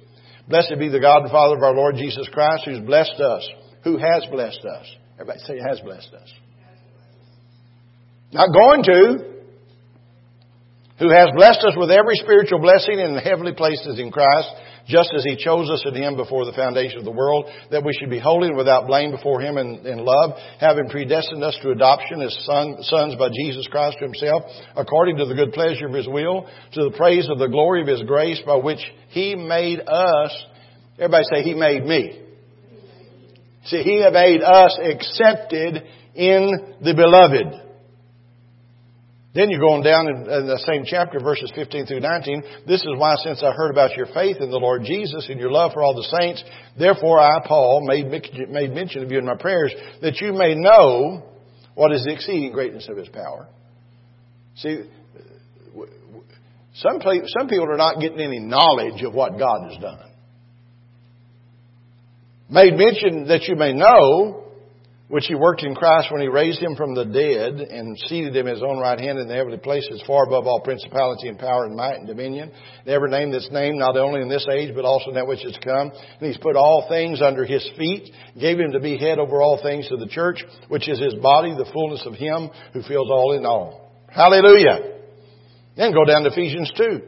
Blessed be the God and Father of our Lord Jesus Christ, who's blessed us, who has blessed us. Everybody say, has blessed us. Not going to. Who has blessed us with every spiritual blessing in the heavenly places in Christ, just as He chose us in Him before the foundation of the world, that we should be holy and without blame before Him in, in love, having predestined us to adoption as son, sons by Jesus Christ to Himself, according to the good pleasure of His will, to the praise of the glory of His grace, by which He made us. Everybody say, He made me. See, He made us accepted in the beloved. Then you go on down in the same chapter, verses fifteen through nineteen. This is why, since I heard about your faith in the Lord Jesus and your love for all the saints, therefore I, Paul, made made mention of you in my prayers, that you may know what is the exceeding greatness of His power. See, some some people are not getting any knowledge of what God has done. Made mention that you may know, which He worked in Christ when He raised Him from the dead and seated Him at His own right hand in the heavenly places, far above all principality and power and might and dominion, and every name that's named, not only in this age, but also in that which is to come. And He's put all things under His feet, gave Him to be head over all things to the church, which is His body, the fullness of Him who fills all in all. Hallelujah. Then go down to Ephesians two,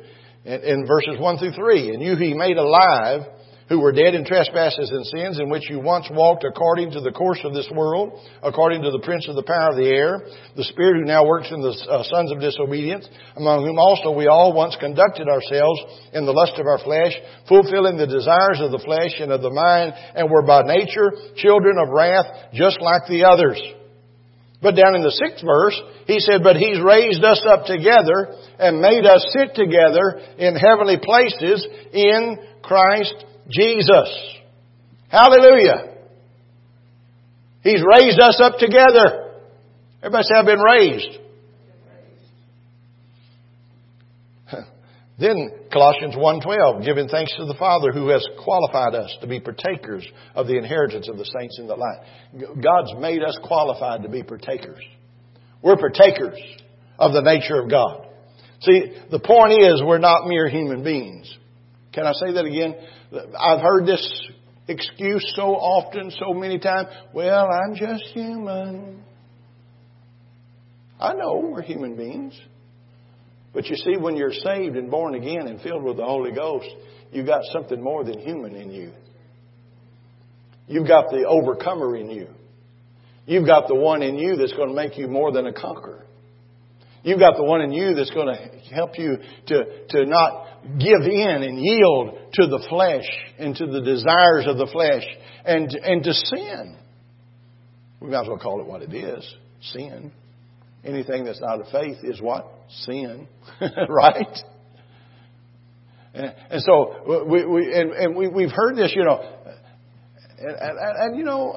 in verses one through three. And you He made alive, who were dead in trespasses and sins, in which you once walked according to the course of this world, according to the prince of the power of the air, the spirit who now works in the uh, sons of disobedience, among whom also we all once conducted ourselves in the lust of our flesh, fulfilling the desires of the flesh and of the mind, and were by nature children of wrath, just like the others. But down in the sixth verse, He said, but He's raised us up together and made us sit together in heavenly places in Christ Jesus. Hallelujah. He's raised us up together. Everybody say, I've been raised. Then Colossians one twelve, giving thanks to the Father who has qualified us to be partakers of the inheritance of the saints in the light. God's made us qualified to be partakers. We're partakers of the nature of God. See, the point is, we're not mere human beings. Can I say that again? I've heard this excuse so often, so many times. Well, I'm just human. I know we're human beings. But you see, when you're saved and born again and filled with the Holy Ghost, you've got something more than human in you. You've got the overcomer in you. You've got the one in you that's going to make you more than a conqueror. You've got the one in you that's going to help you to, to not give in and yield to the flesh and to the desires of the flesh and, and to sin. We might as well call it what it is, sin. Anything that's not of faith is what? Sin. Right? And, and so, we, we and, and we, we've heard this, you know, and, and, and you know,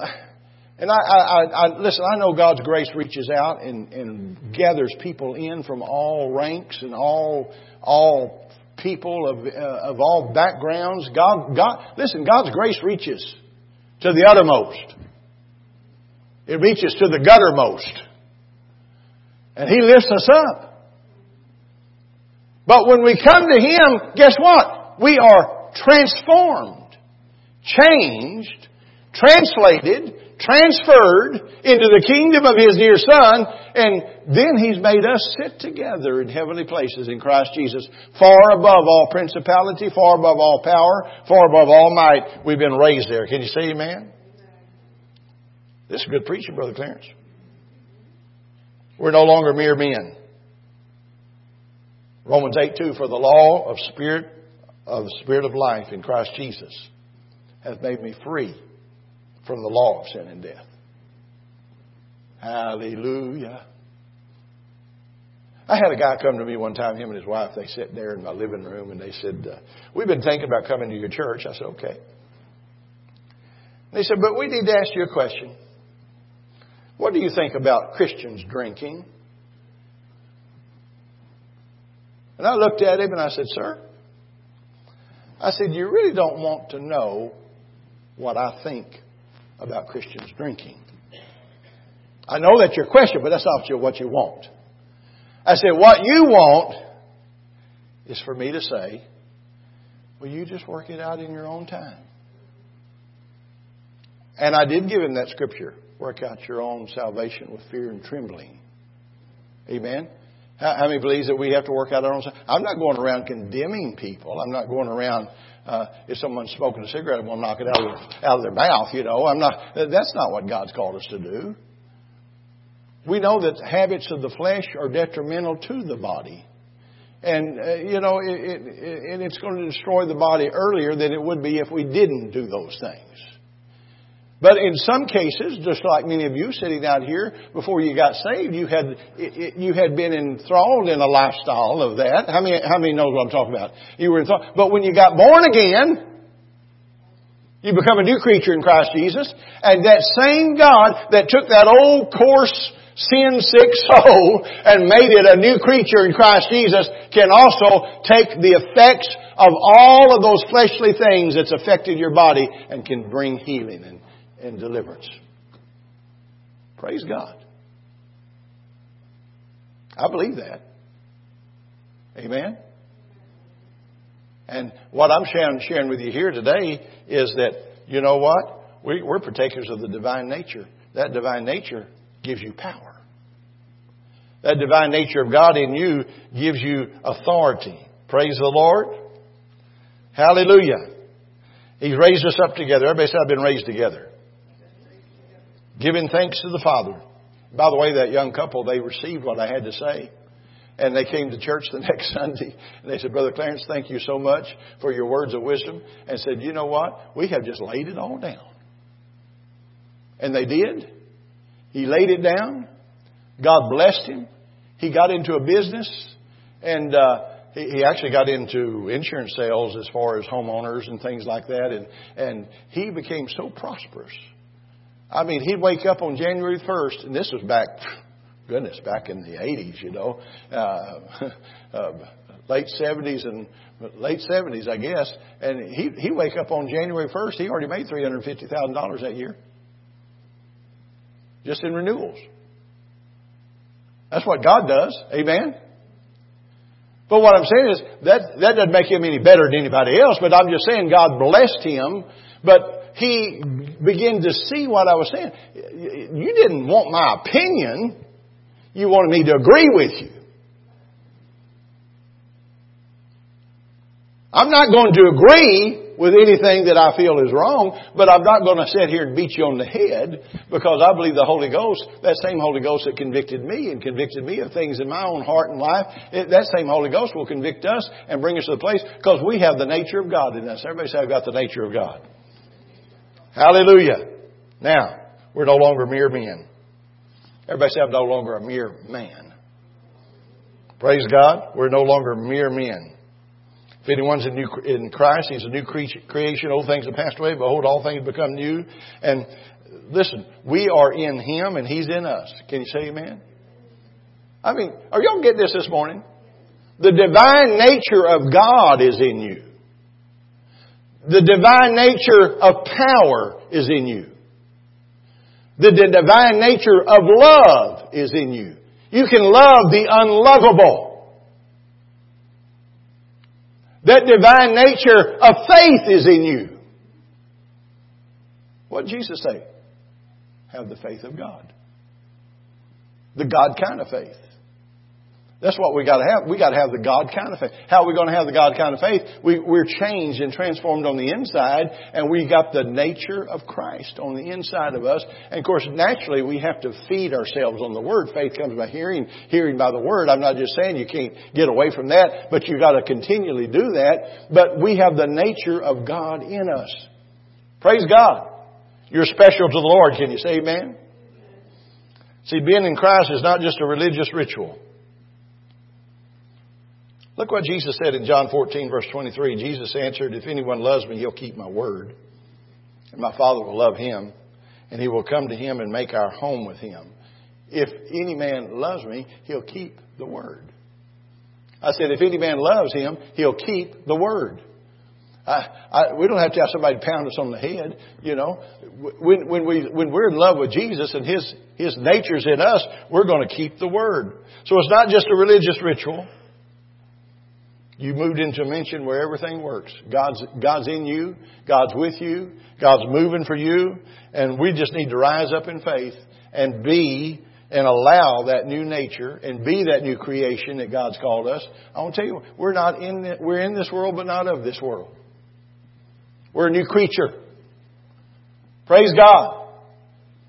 And I, I, I listen, I know God's grace reaches out and, and gathers people in from all ranks and all all people of uh, of all backgrounds. God, God, listen, God's grace reaches to the uttermost. It reaches to the guttermost. And He lifts us up. But when we come to Him, guess what? We are transformed, changed, translated, transferred into the kingdom of His dear Son, and then He's made us sit together in heavenly places in Christ Jesus, far above all principality, far above all power, far above all might. We've been raised there. Can you say amen? This is good preaching, Brother Clarence. We're no longer mere men. Romans eight two, for the law of spirit of the Spirit of life in Christ Jesus hath made me free from the law of sin and death. Hallelujah. I had a guy come to me one time, him and his wife, they sat there in my living room and they said, uh, we've been thinking about coming to your church. I said, okay. They said, but we need to ask you a question. What do you think about Christians drinking? And I looked at him and I said, sir, I said, you really don't want to know what I think about Christians drinking. I know that's your question, but that's not what you want. I said, what you want is for me to say, well, you just work it out in your own time. And I did give him that scripture. Work out your own salvation with fear and trembling. Amen. How, how many believes that we have to work out our own salvation? I'm not going around condemning people. I'm not going around... Uh, if someone's smoking a cigarette, I'm going to knock it out of, out of their mouth, you know. I'm not. That's not what God's called us to do. We know that the habits of the flesh are detrimental to the body. And, uh, you know, it, it, it, it's going to destroy the body earlier than it would be if we didn't do those things. But in some cases, just like many of you sitting out here, before you got saved, you had it, it, you had been enthralled in a lifestyle of that. How many how many knows what I'm talking about? You were enthralled. But when you got born again, you become a new creature in Christ Jesus, and that same God that took that old coarse sin-sick soul and made it a new creature in Christ Jesus can also take the effects of all of those fleshly things that's affected your body and can bring healing and. And deliverance. Praise God. I believe that. Amen. And what I'm sharing with you here today is that, you know what? We're partakers of the divine nature. That divine nature gives you power. That divine nature of God in you gives you authority. Praise the Lord. Hallelujah. He's raised us up together. Everybody said, I've been raised together. Giving thanks to the Father. By the way, that young couple, they received what I had to say. And they came to church the next Sunday. And they said, Brother Clarence, thank you so much for your words of wisdom. And said, you know what? We have just laid it all down. And they did. He laid it down. God blessed him. He got into a business. And uh, he, he actually got into insurance sales as far as homeowners and things like that. And, and he became so prosperous. I mean, he'd wake up on January first, and this was back, goodness, back in the eighties, you know, uh, uh, late seventies and late seventies, I guess. And he he'd wake up on January first, he already made three hundred fifty thousand dollars that year, just in renewals. That's what God does, amen. But what I'm saying is that that doesn't make him any better than anybody else. But I'm just saying God blessed him, but. He began to see what I was saying. You didn't want my opinion. You wanted me to agree with you. I'm not going to agree with anything that I feel is wrong, but I'm not going to sit here and beat you on the head because I believe the Holy Ghost, that same Holy Ghost that convicted me and convicted me of things in my own heart and life, that same Holy Ghost will convict us and bring us to the place because we have the nature of God in us. Everybody say, I've got the nature of God. Hallelujah. Now, we're no longer mere men. Everybody say, I'm no longer a mere man. Praise God. We're no longer mere men. If anyone's in, new, in Christ, he's a new creation. Old things have passed away. Behold, all things become new. And listen, we are in Him and He's in us. Can you say amen? I mean, are y'all getting this this morning? The divine nature of God is in you. The divine nature of power is in you. The divine nature of love is in you. You can love the unlovable. That divine nature of faith is in you. What did Jesus say? Have the faith of God. The God kind of faith. That's what we got to have. We got to have the God kind of faith. How are we going to have the God kind of faith? We, we're changed and transformed on the inside, and we got the nature of Christ on the inside of us. And of course, naturally, we have to feed ourselves on the Word. Faith comes by hearing, hearing by the Word. I'm not just saying you can't get away from that, but you got to continually do that. But we have the nature of God in us. Praise God. You're special to the Lord. Can you say amen? See, being in Christ is not just a religious ritual. Look what Jesus said in John fourteen, verse twenty-three. Jesus answered, if anyone loves me, he'll keep my word. And my Father will love him. And he will come to him and make our home with him. If any man loves me, he'll keep the word. I said, if any man loves him, he'll keep the word. I, I, we don't have to have somebody pound us on the head, you know. When, when, we, when we're in love with Jesus and His, His nature's in us, we're going to keep the word. So it's not just a religious ritual. You moved into a dimension where everything works. God's, God's in you. God's with you. God's moving for you. And we just need to rise up in faith and be and allow that new nature and be that new creation that God's called us. I want to tell you, we're not in the, we're in this world, but not of this world. We're a new creature. Praise God.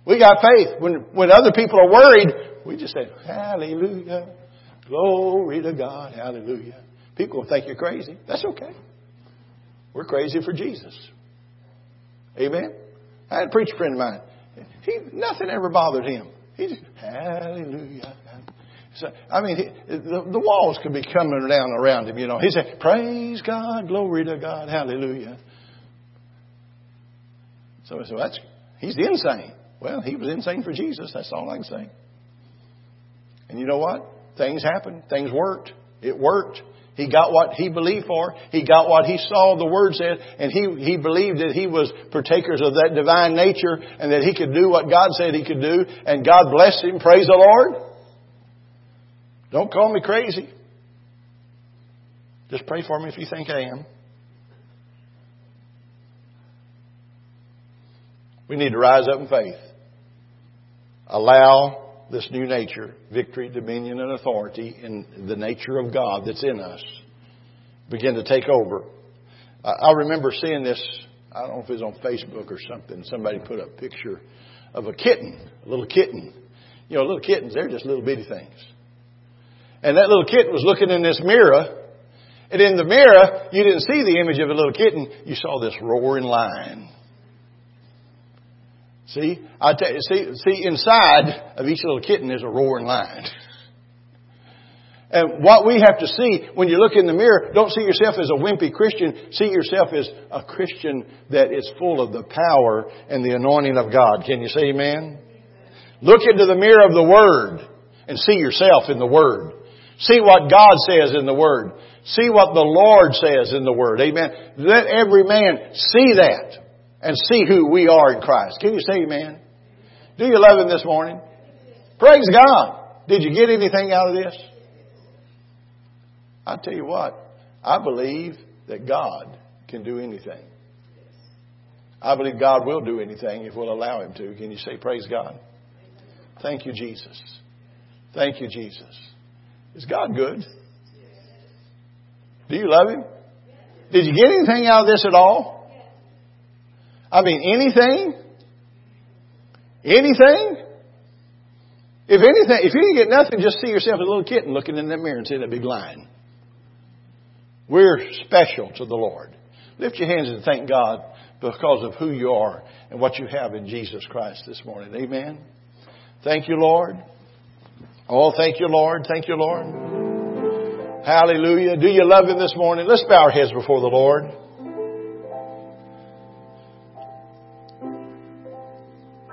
We got faith. When, when other people are worried, we just say, hallelujah. Glory to God. Hallelujah. People will think you're crazy. That's okay. We're crazy for Jesus. Amen? I had a preacher friend of mine. He, nothing ever bothered him. He just, hallelujah. So, I mean, he, the, the walls could be coming down around him, you know. He said, praise God, glory to God, hallelujah. So I said, well, that's, he's insane. Well, he was insane for Jesus. That's all I can say. And you know what? Things happened. Things worked. It worked. He got what he believed for. He got what he saw, the Word said. And he, he believed that he was partakers of that divine nature and that he could do what God said he could do. And God blessed him. Praise the Lord. Don't call me crazy. Just pray for me if you think I am. We need to rise up in faith. Allow this new nature, victory, dominion, and authority in the nature of God that's in us, begin to take over. I remember seeing this, I don't know if it was on Facebook or something, somebody put a picture of a kitten, a little kitten. You know, little kittens, they're just little bitty things. And that little kitten was looking in this mirror, and in the mirror, you didn't see the image of a little kitten, you saw this roaring lion. See, I tell you, see, see, inside of each little kitten is a roaring lion. And what we have to see when you look in the mirror, don't see yourself as a wimpy Christian. See yourself as a Christian that is full of the power and the anointing of God. Can you say amen? Look into the mirror of the Word and see yourself in the Word. See what God says in the Word. See what the Lord says in the Word. Amen. Let every man see that. And see who we are in Christ. Can you say amen? Do you love Him this morning? Praise God. Did you get anything out of this? I tell you what. I believe that God can do anything. I believe God will do anything if we'll allow Him to. Can you say praise God? Thank you, Jesus. Thank you, Jesus. Is God good? Do you love Him? Did you get anything out of this at all? I mean, anything? Anything? If anything, if you didn't get nothing, just see yourself as a little kitten looking in that mirror and see that big lion. We're special to the Lord. Lift your hands and thank God because of who you are and what you have in Jesus Christ this morning. Amen. Thank you, Lord. Oh, thank you, Lord. Thank you, Lord. Hallelujah. Do you love Him this morning? Let's bow our heads before the Lord.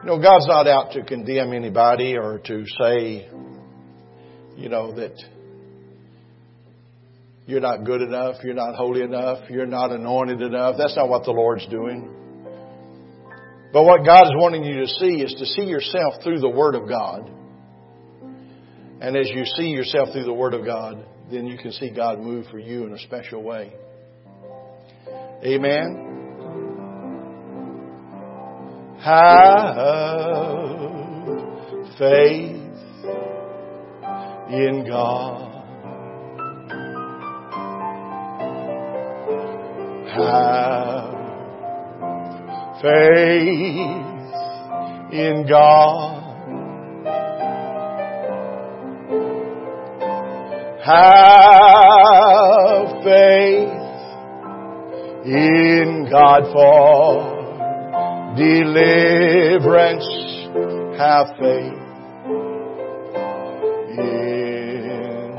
You know, God's not out to condemn anybody or to say, you know, that you're not good enough, you're not holy enough, you're not anointed enough. That's not what the Lord's doing. But what God is wanting you to see is to see yourself through the Word of God. And as you see yourself through the Word of God, then you can see God move for you in a special way. Amen. Have faith in God. Have faith in God. Have faith in God for deliverance. Have faith in.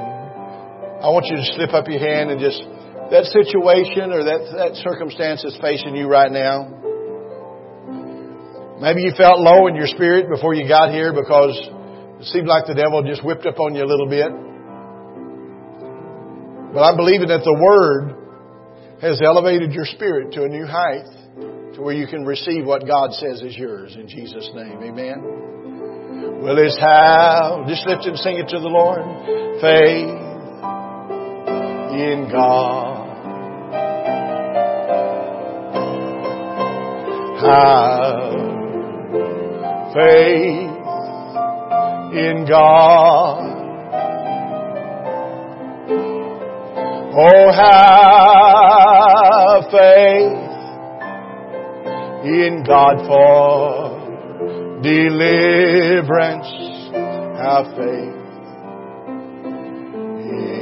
I want you to slip up your hand and just, that situation or that, that circumstance that's facing you right now. Maybe you felt low in your spirit before you got here because it seemed like the devil just whipped up on you a little bit. But I'm believing that the Word has elevated your spirit to a new height, to where you can receive what God says is yours in Jesus' name. Amen. Well, it's how. Just lift it and sing it to the Lord. Faith in God. Have faith in God. Oh, have faith in God for deliverance. Have faith in